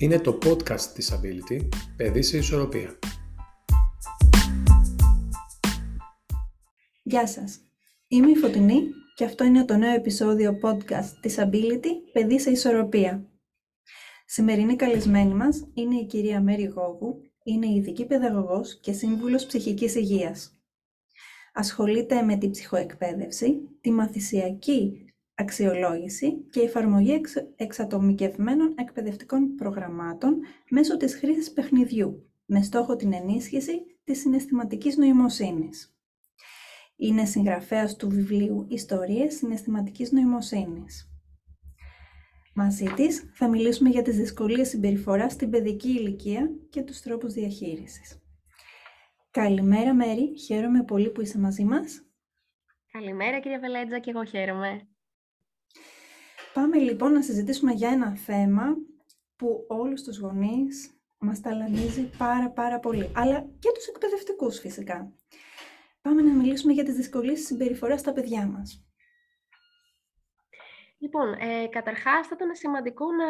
Είναι το podcast της Upbility, Παιδί σε ισορροπία. Γεια σας, είμαι η Φωτεινή και αυτό είναι το νέο επεισόδιο podcast της Upbility, Παιδί σε ισορροπία. Σημερινή καλεσμένη μας είναι η κυρία Μαίρη Γώγου, είναι ειδική παιδαγωγός και σύμβουλος ψυχικής υγείας. Ασχολείται με την ψυχοεκπαίδευση, τη μαθησιακή αξιολόγηση και εφαρμογή εξατομικευμένων εκπαιδευτικών προγραμμάτων μέσω της χρήσης παιχνιδιού, με στόχο την ενίσχυση της συναισθηματικής νοημοσύνης. Είναι συγγραφέας του βιβλίου «Ιστορίες Συναισθηματικής Νοημοσύνης». Μαζί της θα μιλήσουμε για τις δυσκολίες συμπεριφοράς στην παιδική ηλικία και τους τρόπους διαχείρισης. Καλημέρα Μέρη, χαίρομαι πολύ που είσαι μαζί μας. Καλημέρα κυρία Βελέτζα και εγώ χαίρομαι. Πάμε λοιπόν να συζητήσουμε για ένα θέμα που όλους τους γονείς μας ταλανίζει πάρα πολύ, αλλά και τους εκπαιδευτικούς φυσικά. Πάμε να μιλήσουμε για τις δυσκολίες συμπεριφοράς στα παιδιά μας. Λοιπόν, καταρχάς θα ήταν σημαντικό να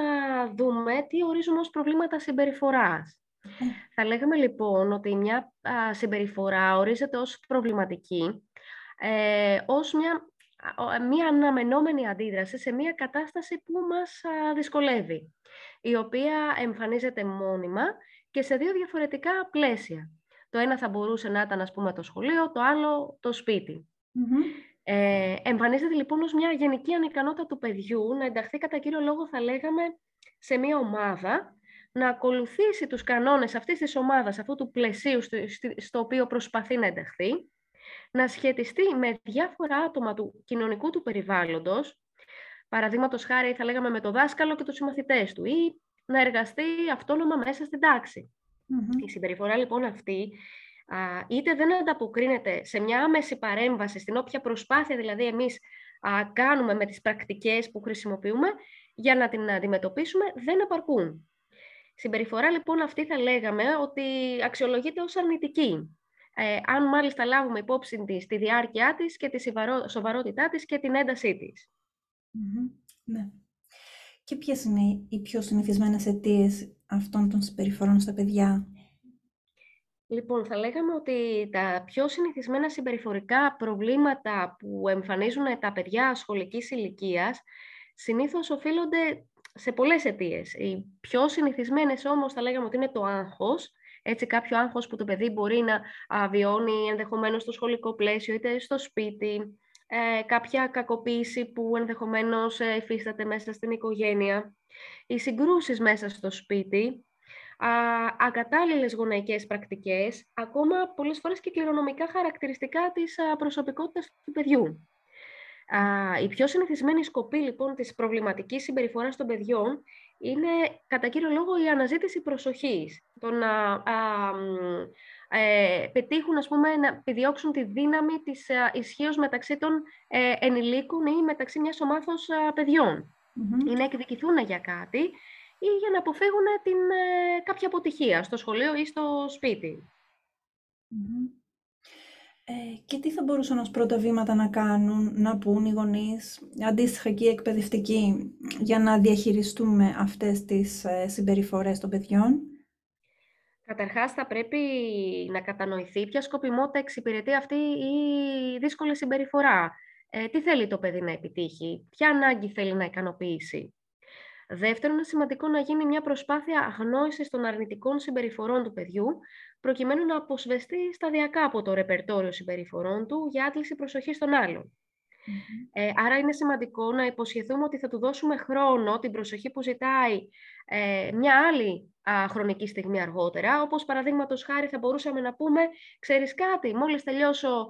δούμε τι ορίζουμε ως προβλήματα συμπεριφοράς. Θα λέγαμε λοιπόν ότι μια συμπεριφορά ορίζεται ως προβληματική, ως μια αναμενόμενη αντίδραση σε μια κατάσταση που μας δυσκολεύει, η οποία εμφανίζεται μόνιμα και σε δύο διαφορετικά πλαίσια. Το ένα θα μπορούσε να ήταν, ας πούμε, το σχολείο, το άλλο το σπίτι. Mm-hmm. Εμφανίζεται λοιπόν ως μια γενική ανικανότητα του παιδιού να ενταχθεί κατά κύριο λόγο, θα λέγαμε, σε μια ομάδα, να ακολουθήσει τους κανόνες αυτής της ομάδας, αυτού του πλαισίου στο οποίο προσπαθεί να ενταχθεί, να σχετιστεί με διάφορα άτομα του κοινωνικού του περιβάλλοντος, παραδείγματος χάρη θα λέγαμε με το δάσκαλο και τους συμμαθητές του, ή να εργαστεί αυτόνομα μέσα στην τάξη. Mm-hmm. Η συμπεριφορά λοιπόν αυτή είτε δεν ανταποκρίνεται σε μια άμεση παρέμβαση στην όποια προσπάθεια δηλαδή εμείς κάνουμε με τις πρακτικές που χρησιμοποιούμε για να την αντιμετωπίσουμε, δεν επαρκούν. Συμπεριφορά λοιπόν αυτή θα λέγαμε ότι αξιολογείται ως αρνητική. Αν μάλιστα λάβουμε υπόψη της τη διάρκεια της και τη σοβαρότητά της και την έντασή της. Mm-hmm. Ναι. Και ποιες είναι οι πιο συνηθισμένες αιτίες αυτών των συμπεριφορών στα παιδιά? Λοιπόν, θα λέγαμε ότι τα πιο συνηθισμένα συμπεριφορικά προβλήματα που εμφανίζουν τα παιδιά σχολικής ηλικίας συνήθως οφείλονται σε πολλές αιτίες. Οι πιο συνηθισμένες όμως θα λέγαμε ότι είναι το άγχος, έτσι κάποιο άγχος που το παιδί μπορεί να βιώνει ενδεχομένως στο σχολικό πλαίσιο είτε στο σπίτι, κάποια κακοποίηση που ενδεχομένως υφίσταται μέσα στην οικογένεια, οι συγκρούσεις μέσα στο σπίτι, ακατάλληλες γονεϊκές πρακτικές, ακόμα πολλές φορές και κληρονομικά χαρακτηριστικά της προσωπικότητας του παιδιού. Η πιο συνηθισμένη σκοπή λοιπόν της προβληματικής συμπεριφοράς των παιδιών είναι κατά κύριο λόγο η αναζήτηση προσοχής, το να πετύχουν, ας πούμε, να επιδιώξουν τη δύναμη της ισχύως μεταξύ των ενηλίκων ή μεταξύ μιας ομάδος παιδιών, ή να εκδικηθούν για κάτι, ή για να αποφύγουν κάποια αποτυχία στο σχολείο ή στο σπίτι. Mm-hmm. Και τι θα μπορούσαν ως πρώτα βήματα να κάνουν, να πούν οι γονείς, αντίστοιχα και οι εκπαιδευτικοί, για να διαχειριστούμε αυτές τις συμπεριφορές των παιδιών? Καταρχάς θα πρέπει να κατανοηθεί ποια σκοπιμότητα εξυπηρετεί αυτή η δύσκολη συμπεριφορά. Τι θέλει το παιδί να επιτύχει, ποια ανάγκη θέλει να ικανοποιήσει. Δεύτερον, είναι σημαντικό να γίνει μια προσπάθεια αγνόησης των αρνητικών συμπεριφορών του παιδιού, προκειμένου να αποσβεστεί σταδιακά από το ρεπερτόριο συμπεριφορών του για άτληση προσοχής των άλλων. Mm-hmm. Άρα είναι σημαντικό να υποσχεθούμε ότι θα του δώσουμε χρόνο, την προσοχή που ζητάει μια άλλη χρονική στιγμή αργότερα, όπως παραδείγματος χάρη θα μπορούσαμε να πούμε «Ξέρεις κάτι, μόλις τελειώσω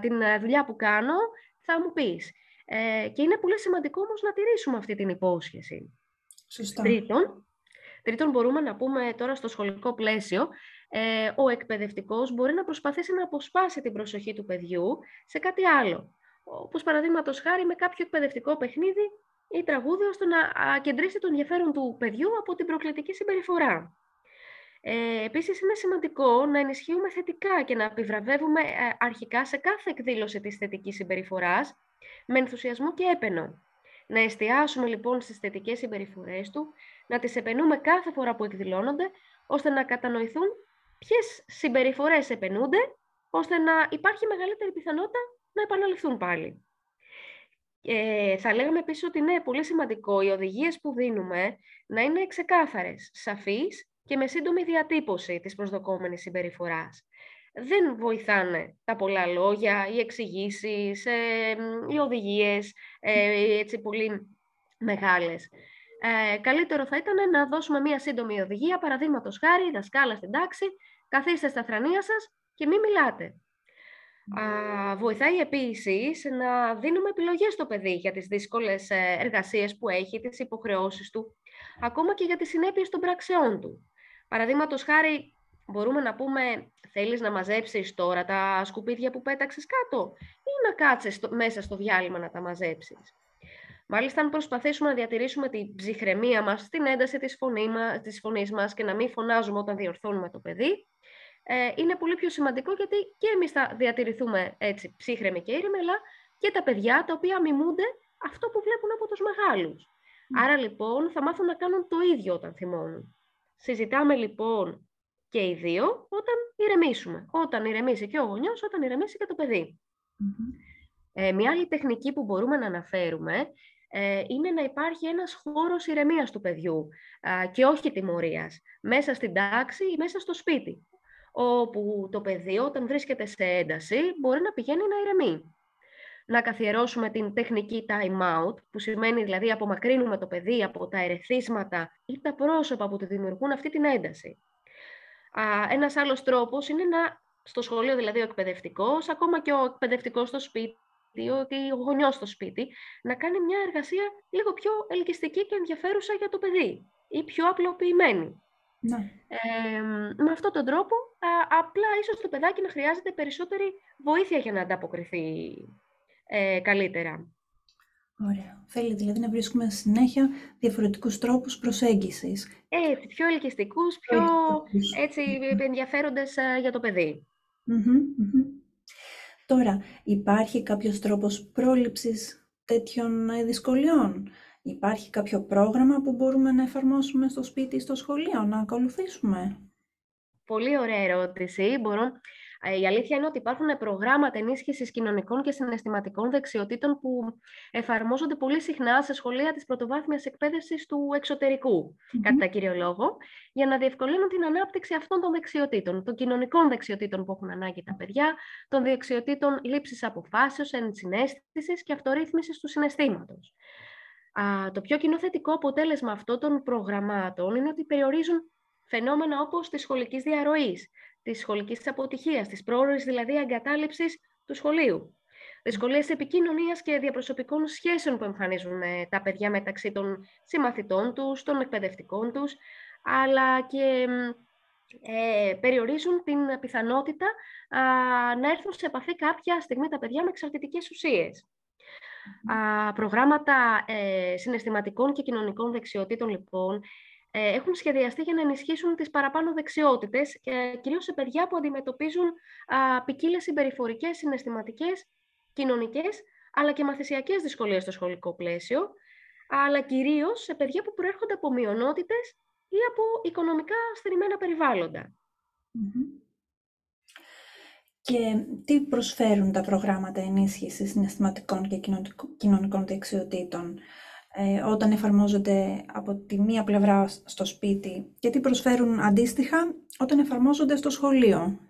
την δουλειά που κάνω, θα μου πεις». Και είναι πολύ σημαντικό όμως να τηρήσουμε αυτή την υπόσχεση. Σωστά. Τρίτον, μπορούμε να πούμε τώρα στο σχολικό πλαίσιο, ο εκπαιδευτικός μπορεί να προσπαθήσει να αποσπάσει την προσοχή του παιδιού σε κάτι άλλο. Όπως παραδείγματος χάρη με κάποιο εκπαιδευτικό παιχνίδι ή τραγούδι, ώστε να κεντρήσει το ενδιαφέρον του παιδιού από την προκλητική συμπεριφορά. Επίσης, είναι σημαντικό να ενισχύουμε θετικά και να επιβραβεύουμε αρχικά σε κάθε εκδήλωση της θετικής συμπεριφοράς, με ενθουσιασμό και έπαινο. Να εστιάσουμε λοιπόν στις θετικές συμπεριφορές του, να τις επενούμε κάθε φορά που εκδηλώνονται, ώστε να κατανοηθούν ποιες συμπεριφορές επενούνται, ώστε να υπάρχει μεγαλύτερη πιθανότητα να επαναληφθούν πάλι. Θα λέγαμε επίσης ότι είναι πολύ σημαντικό οι οδηγίες που δίνουμε να είναι ξεκάθαρες, σαφείς και με σύντομη διατύπωση της προσδοκόμενης συμπεριφοράς. Δεν βοηθάνε τα πολλά λόγια, οι εξηγήσεις, οι οδηγίες, έτσι πολύ μεγάλες. Καλύτερο θα ήταν να δώσουμε μία σύντομη οδηγία, παραδείγματος χάρη, δασκάλα στην τάξη, καθίστε στα θρανία σας και μην μιλάτε. Βοηθάει επίσης να δίνουμε επιλογές στο παιδί για τις δύσκολες εργασίες που έχει, τις υποχρεώσεις του, ακόμα και για τις συνέπειες των πραξεών του. Παραδείγματος χάρη, μπορούμε να πούμε, θέλεις να μαζέψεις τώρα τα σκουπίδια που πέταξες κάτω ή να κάτσεις μέσα στο διάλειμμα να τα μαζέψεις. Μάλιστα, αν προσπαθήσουμε να διατηρήσουμε την ψυχραιμία μας, την ένταση της φωνής μας και να μην φωνάζουμε όταν διορθώνουμε το παιδί, είναι πολύ πιο σημαντικό, γιατί και εμείς θα διατηρηθούμε έτσι ψύχρεμοι και ήρεμοι, αλλά και τα παιδιά τα οποία μιμούνται αυτό που βλέπουν από τους μεγάλους. Άρα λοιπόν θα μάθουν να κάνουν το ίδιο όταν θυμώνουν. Συζητάμε λοιπόν και οι δύο όταν ηρεμήσουμε. Όταν ηρεμήσει και ο γονιός, όταν ηρεμήσει και το παιδί. Μια άλλη τεχνική που μπορούμε να αναφέρουμε είναι να υπάρχει ένας χώρος ηρεμίας του παιδιού και όχι τιμωρίας, μέσα στην τάξη ή μέσα στο σπίτι, όπου το παιδί όταν βρίσκεται σε ένταση μπορεί να πηγαίνει να ηρεμεί. Να καθιερώσουμε την τεχνική time out, που σημαίνει δηλαδή απομακρύνουμε το παιδί από τα ερεθίσματα ή τα πρόσωπα που του δημιουργούν αυτή την ένταση. Ένας άλλος τρόπος είναι να, στο σχολείο δηλαδή ο εκπαιδευτικός, ακόμα και ο εκπαιδευτικός στο σπίτι, ότι ο γονιός στο σπίτι, να κάνει μια εργασία λίγο πιο ελκυστική και ενδιαφέρουσα για το παιδί ή πιο απλοποιημένη. Ναι. Με αυτόν τον τρόπο, απλά ίσως το παιδάκι να χρειάζεται περισσότερη βοήθεια για να ανταποκριθεί καλύτερα. Ωραία. Θέλει δηλαδή να βρίσκουμε συνέχεια διαφορετικούς τρόπους προσέγγισης. Έτσι, πιο ελκυστικούς, πιο έτσι, ενδιαφέροντες για το παιδί. Τώρα, υπάρχει κάποιος τρόπος πρόληψης τέτοιων δυσκολιών? Υπάρχει κάποιο πρόγραμμα που μπορούμε να εφαρμόσουμε στο σπίτι ή στο σχολείο, να ακολουθήσουμε? Πολύ ωραία ερώτηση. Η αλήθεια είναι ότι υπάρχουν προγράμματα ενίσχυσης κοινωνικών και συναισθηματικών δεξιοτήτων που εφαρμόζονται πολύ συχνά σε σχολεία της πρωτοβάθμιας εκπαίδευσης του εξωτερικού, κατά κύριο λόγο, για να διευκολύνουν την ανάπτυξη αυτών των δεξιοτήτων, των κοινωνικών δεξιοτήτων που έχουν ανάγκη τα παιδιά, των δεξιοτήτων λήψης αποφάσεως, ενσυναίσθησης και αυτορύθμισης του συναισθήματος. Το πιο κοινοθετικό αποτέλεσμα αυτών των προγραμμάτων είναι ότι περιορίζουν φαινόμενα όπως της σχολικής διαρροής, της σχολικής αποτυχίας, της πρόορης δηλαδή εγκατάλειψης του σχολείου, δυσκολίες επικοινωνίας και διαπροσωπικών σχέσεων που εμφανίζουν τα παιδιά μεταξύ των συμμαθητών τους, των εκπαιδευτικών τους, αλλά και περιορίζουν την πιθανότητα να έρθουν σε επαφή κάποια στιγμή τα παιδιά με εξαρτητικές ουσίες. Προγράμματα συναισθηματικών και κοινωνικών δεξιοτήτων, λοιπόν, έχουν σχεδιαστεί για να ενισχύσουν τις παραπάνω δεξιότητες, κυρίως σε παιδιά που αντιμετωπίζουν ποικίλες συμπεριφορικές, συναισθηματικές, κοινωνικές, αλλά και μαθησιακές δυσκολίες στο σχολικό πλαίσιο, αλλά κυρίως σε παιδιά που προέρχονται από μειονότητες ή από οικονομικά στερημένα περιβάλλοντα. Και τι προσφέρουν τα προγράμματα ενίσχυσης συναισθηματικών και κοινωνικών δεξιοτήτων όταν εφαρμόζονται από τη μία πλευρά στο σπίτι, και τι προσφέρουν αντίστοιχα όταν εφαρμόζονται στο σχολείο?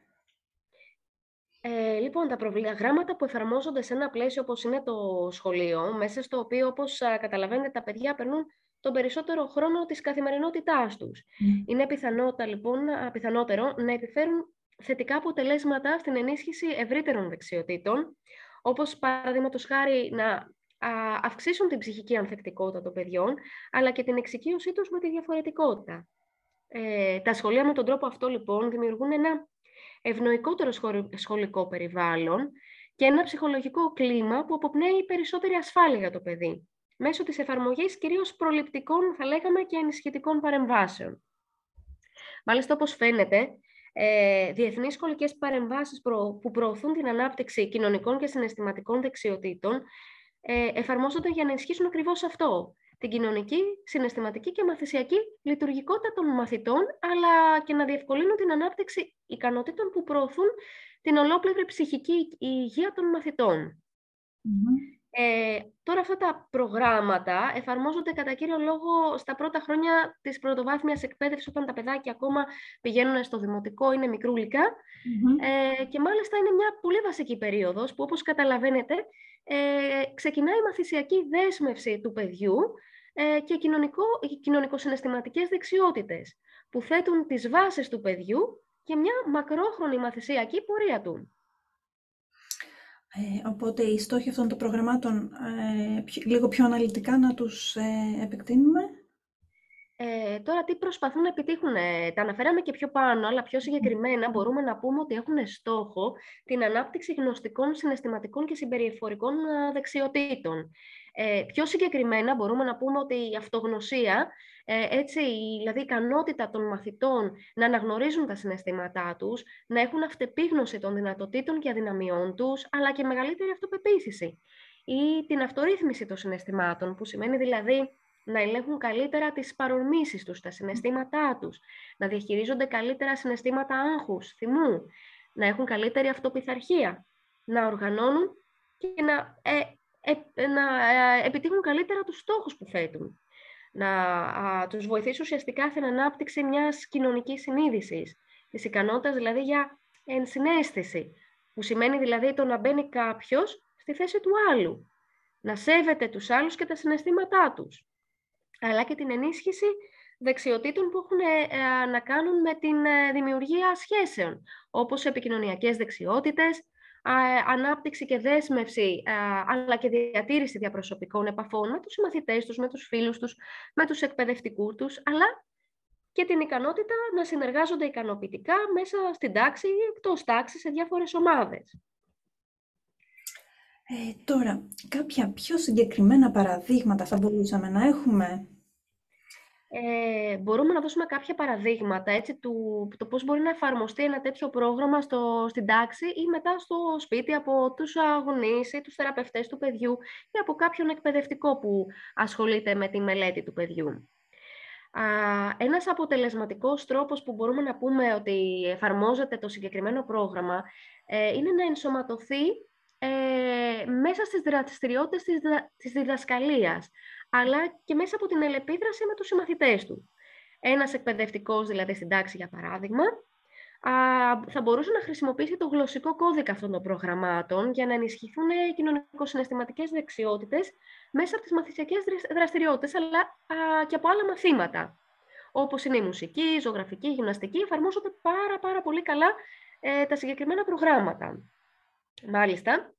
Λοιπόν, τα προγράμματα που εφαρμόζονται σε ένα πλαίσιο όπως είναι το σχολείο, μέσα στο οποίο, όπως καταλαβαίνετε, τα παιδιά περνούν τον περισσότερο χρόνο της καθημερινότητάς τους. Είναι πιθανότερο να επιφέρουν θετικά αποτελέσματα στην ενίσχυση ευρύτερων δεξιοτήτων, όπως παραδείγματος χάρη να αυξήσουν την ψυχική ανθεκτικότητα των παιδιών, αλλά και την εξοικείωσή τους με τη διαφορετικότητα. Τα σχολεία με τον τρόπο αυτό, λοιπόν, δημιουργούν ένα ευνοϊκότερο σχολικό περιβάλλον και ένα ψυχολογικό κλίμα που αποπνέει περισσότερη ασφάλεια για το παιδί, μέσω της εφαρμογής κυρίως προληπτικών, θα λέγαμε, και ενισχυτικών παρεμβάσεων. Μάλιστα, όπως φαίνεται, διεθνείς σχολικές παρεμβάσεις που προωθούν την ανάπτυξη κοινωνικών και συναισθηματικών δεξιοτήτων εφαρμόζονται για να ενισχύσουν ακριβώς αυτό. Την κοινωνική, συναισθηματική και μαθησιακή λειτουργικότητα των μαθητών, αλλά και να διευκολύνουν την ανάπτυξη ικανότητων που προωθούν την ολόκληρη ψυχική υγεία των μαθητών. Mm-hmm. Τώρα αυτά τα προγράμματα εφαρμόζονται κατά κύριο λόγο στα πρώτα χρόνια της πρωτοβάθμιας εκπαίδευσης, όταν τα παιδάκια ακόμα πηγαίνουν στο δημοτικό, είναι μικρούλικα. Mm-hmm. Και μάλιστα είναι μια πολύ βασική περίοδος που, όπως καταλαβαίνετε, ξεκινάει η μαθησιακή δέσμευση του παιδιού και κοινωνικο-συναισθηματικές δεξιότητες που θέτουν τις βάσεις του παιδιού και μια μακρόχρονη μαθησιακή πορεία του. Οπότε οι στόχοι αυτών των προγραμμάτων, λίγο πιο αναλυτικά να τους επεκτείνουμε. Τώρα τι προσπαθούν να επιτύχουν, τα αναφέραμε και πιο πάνω, αλλά πιο συγκεκριμένα μπορούμε να πούμε ότι έχουν στόχο την ανάπτυξη γνωστικών, συναισθηματικών και συμπεριφορικών δεξιοτήτων. Πιο συγκεκριμένα μπορούμε να πούμε ότι η αυτογνωσία, δηλαδή η ικανότητα των μαθητών να αναγνωρίζουν τα συναισθήματά τους, να έχουν αυτεπίγνωση των δυνατοτήτων και αδυναμιών τους, αλλά και μεγαλύτερη αυτοπεποίθηση. Ή την αυτορύθμιση των συναισθημάτων, που σημαίνει δηλαδή να ελέγχουν καλύτερα τις παρορμήσεις τους, τα συναισθήματά τους, να διαχειρίζονται καλύτερα συναισθήματα άγχους, θυμού, να έχουν καλύτερη αυτοπιθαρχία, να οργανώνουν και να επιτύχουν καλύτερα τους στόχους που θέτουν. Να τους βοηθήσει ουσιαστικά στην ανάπτυξη μιας κοινωνικής συνείδησης, της ικανότητας δηλαδή για ενσυναίσθηση, που σημαίνει δηλαδή το να μπαίνει κάποιος στη θέση του άλλου, να σέβεται τους άλλους και τα συναισθήματά τους, αλλά και την ενίσχυση δεξιοτήτων που έχουν να κάνουν με την δημιουργία σχέσεων, όπως επικοινωνιακές δεξιότητες, ανάπτυξη και δέσμευση, αλλά και διατήρηση διαπροσωπικών επαφών με τους μαθητές τους, με τους φίλους τους, με τους εκπαιδευτικούς τους, αλλά και την ικανότητα να συνεργάζονται ικανοποιητικά μέσα στην τάξη ή εκτός τάξης σε διάφορες ομάδες. Τώρα, κάποια πιο συγκεκριμένα παραδείγματα θα μπορούσαμε να έχουμε. Μπορούμε να δώσουμε κάποια παραδείγματα, έτσι, το πώς μπορεί να εφαρμοστεί ένα τέτοιο πρόγραμμα στην τάξη ή μετά στο σπίτι από τους γονείς ή τους θεραπευτές του παιδιού ή από κάποιον εκπαιδευτικό που ασχολείται με τη μελέτη του παιδιού. Ένας αποτελεσματικός τρόπος που μπορούμε να πούμε ότι εφαρμόζεται το συγκεκριμένο πρόγραμμα είναι να ενσωματωθεί μέσα στις δραστηριότητες της διδασκαλίας, αλλά και μέσα από την ελεπίδραση με τους συμμαθητές του. Ένας εκπαιδευτικός, δηλαδή στην τάξη για παράδειγμα, θα μπορούσε να χρησιμοποιήσει το γλωσσικό κώδικα αυτών των προγραμμάτων για να ενισχυθούν οι κοινωνικο-συναισθηματικές δεξιότητες μέσα από τις μαθησιακές δραστηριότητες, αλλά και από άλλα μαθήματα, όπως είναι η μουσική, η ζωγραφική, η γυμναστική. Εφαρμόζονται πάρα πολύ καλά τα συγκεκριμένα προγράμματα. Μάλιστα,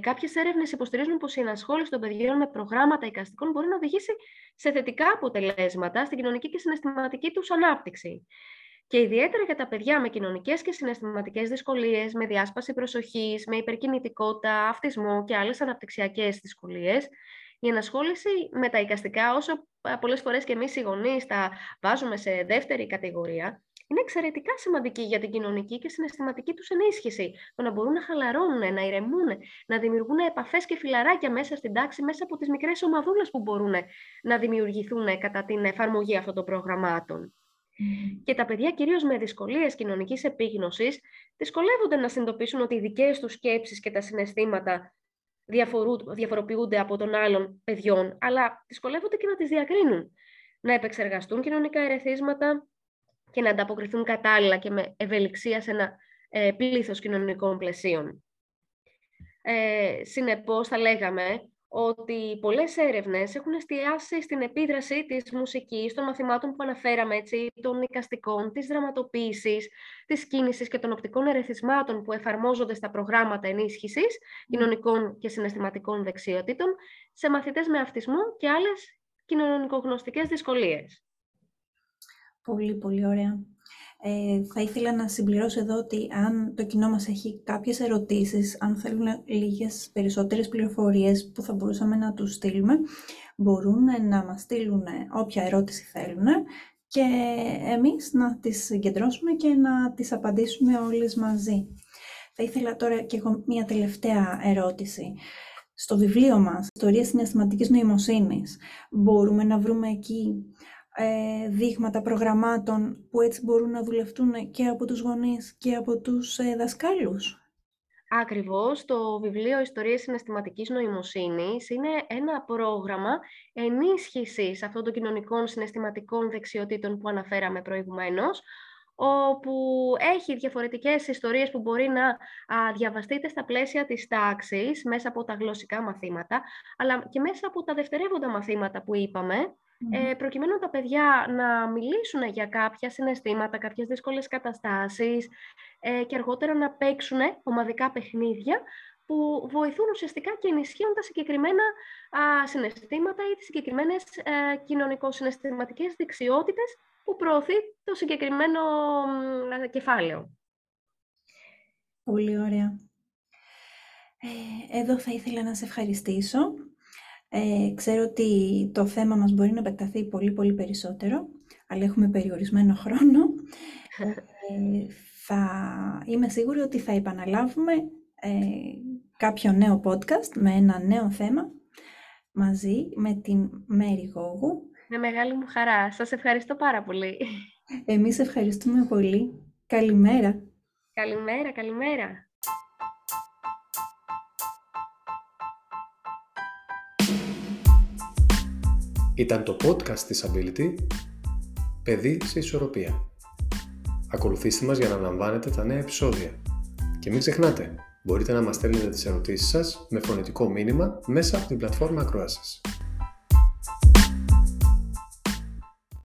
κάποιες έρευνες υποστηρίζουν πως η ενασχόληση των παιδιών με προγράμματα εικαστικών μπορεί να οδηγήσει σε θετικά αποτελέσματα στην κοινωνική και συναισθηματική τους ανάπτυξη. Και ιδιαίτερα για τα παιδιά με κοινωνικές και συναισθηματικές δυσκολίες, με διάσπαση προσοχής, με υπερκινητικότητα, αυτισμό και άλλες αναπτυξιακές δυσκολίες, η ενασχόληση με τα εικαστικά, όσο πολλές φορές και εμείς οι γονείς τα βάζουμε σε δεύτερη κατηγορία, είναι εξαιρετικά σημαντική για την κοινωνική και συναισθηματική τους ενίσχυση. Το να μπορούν να χαλαρώνουν, να ηρεμούν, να δημιουργούν επαφές και φιλαράκια μέσα στην τάξη, μέσα από τις μικρές ομαδούλες που μπορούν να δημιουργηθούν κατά την εφαρμογή αυτών των προγραμμάτων. Και τα παιδιά, κυρίως με δυσκολίες κοινωνικής επίγνωσης, δυσκολεύονται να συνειδητοποιήσουν ότι οι δικές τους σκέψεις και τα συναισθήματα διαφοροποιούνται από των άλλων παιδιών, αλλά δυσκολεύονται και να τις διακρίνουν, να επεξεργαστούν κοινωνικά ερεθίσματα και να ανταποκριθούν κατάλληλα και με ευελιξία σε ένα πλήθος κοινωνικών πλαισίων. Συνεπώς, θα λέγαμε ότι πολλές έρευνες έχουν εστιάσει στην επίδραση της μουσικής, των μαθημάτων που αναφέραμε, έτσι, των εικαστικών, της δραματοποίησης, της κίνησης και των οπτικών ερεθισμάτων που εφαρμόζονται στα προγράμματα ενίσχυσης κοινωνικών και συναισθηματικών δεξιοτήτων σε μαθητές με αυτισμό και άλλες κοινωνικογνωστικές δυσκολίες. Πολύ, πολύ ωραία. Θα ήθελα να συμπληρώσω εδώ ότι αν το κοινό μας έχει κάποιες ερωτήσεις, αν θέλουν λίγες περισσότερες πληροφορίες που θα μπορούσαμε να τους στείλουμε, μπορούν να μας στείλουν όποια ερώτηση θέλουν και εμείς να τις συγκεντρώσουμε και να τις απαντήσουμε όλες μαζί. Θα ήθελα τώρα και εγώ μια τελευταία ερώτηση. στο βιβλίο μας, Ιστορίες Συναισθηματικής Νοημοσύνης, μπορούμε να βρούμε εκεί δείγματα προγραμμάτων που έτσι μπορούν να δουλευτούν και από τους γονείς και από τους δασκάλους. Ακριβώς, το βιβλίο Ιστορίες Συναισθηματικής Νοημοσύνης είναι ένα πρόγραμμα ενίσχυσης αυτών των κοινωνικών συναισθηματικών δεξιοτήτων που αναφέραμε προηγουμένως, όπου έχει διαφορετικές ιστορίες που μπορεί να διαβαστείτε στα πλαίσια της τάξης, μέσα από τα γλωσσικά μαθήματα, αλλά και μέσα από τα δευτερεύοντα μαθήματα που είπαμε, προκειμένου τα παιδιά να μιλήσουν για κάποια συναισθήματα, κάποιες δύσκολες καταστάσεις και αργότερα να παίξουν ομαδικά παιχνίδια που βοηθούν ουσιαστικά και ενισχύουν τα συγκεκριμένα συναισθήματα ή τις συγκεκριμένες κοινωνικο-συναισθηματικές δεξιότητες που προωθεί το συγκεκριμένο κεφάλαιο. Πολύ ωραία. Εδώ θα ήθελα να σε ευχαριστήσω. Ξέρω ότι το θέμα μας μπορεί να επεκταθεί πολύ περισσότερο, αλλά έχουμε περιορισμένο χρόνο. Είμαι σίγουρη ότι θα επαναλάβουμε κάποιο νέο podcast με ένα νέο θέμα μαζί με την Μαίρη Γώγου. Με μεγάλη μου χαρά. Σας ευχαριστώ πάρα πολύ. Εμείς ευχαριστούμε πολύ. Καλημέρα. Καλημέρα, καλημέρα. Ήταν το podcast της Upbility, Παιδί σε ισορροπία. Ακολουθήστε μας για να αναμβάνετε τα νέα επεισόδια. Και μην ξεχνάτε, μπορείτε να μας στέλνετε τις ερωτήσεις σας με φωνητικό μήνυμα μέσα από την πλατφόρμα ακροάσης.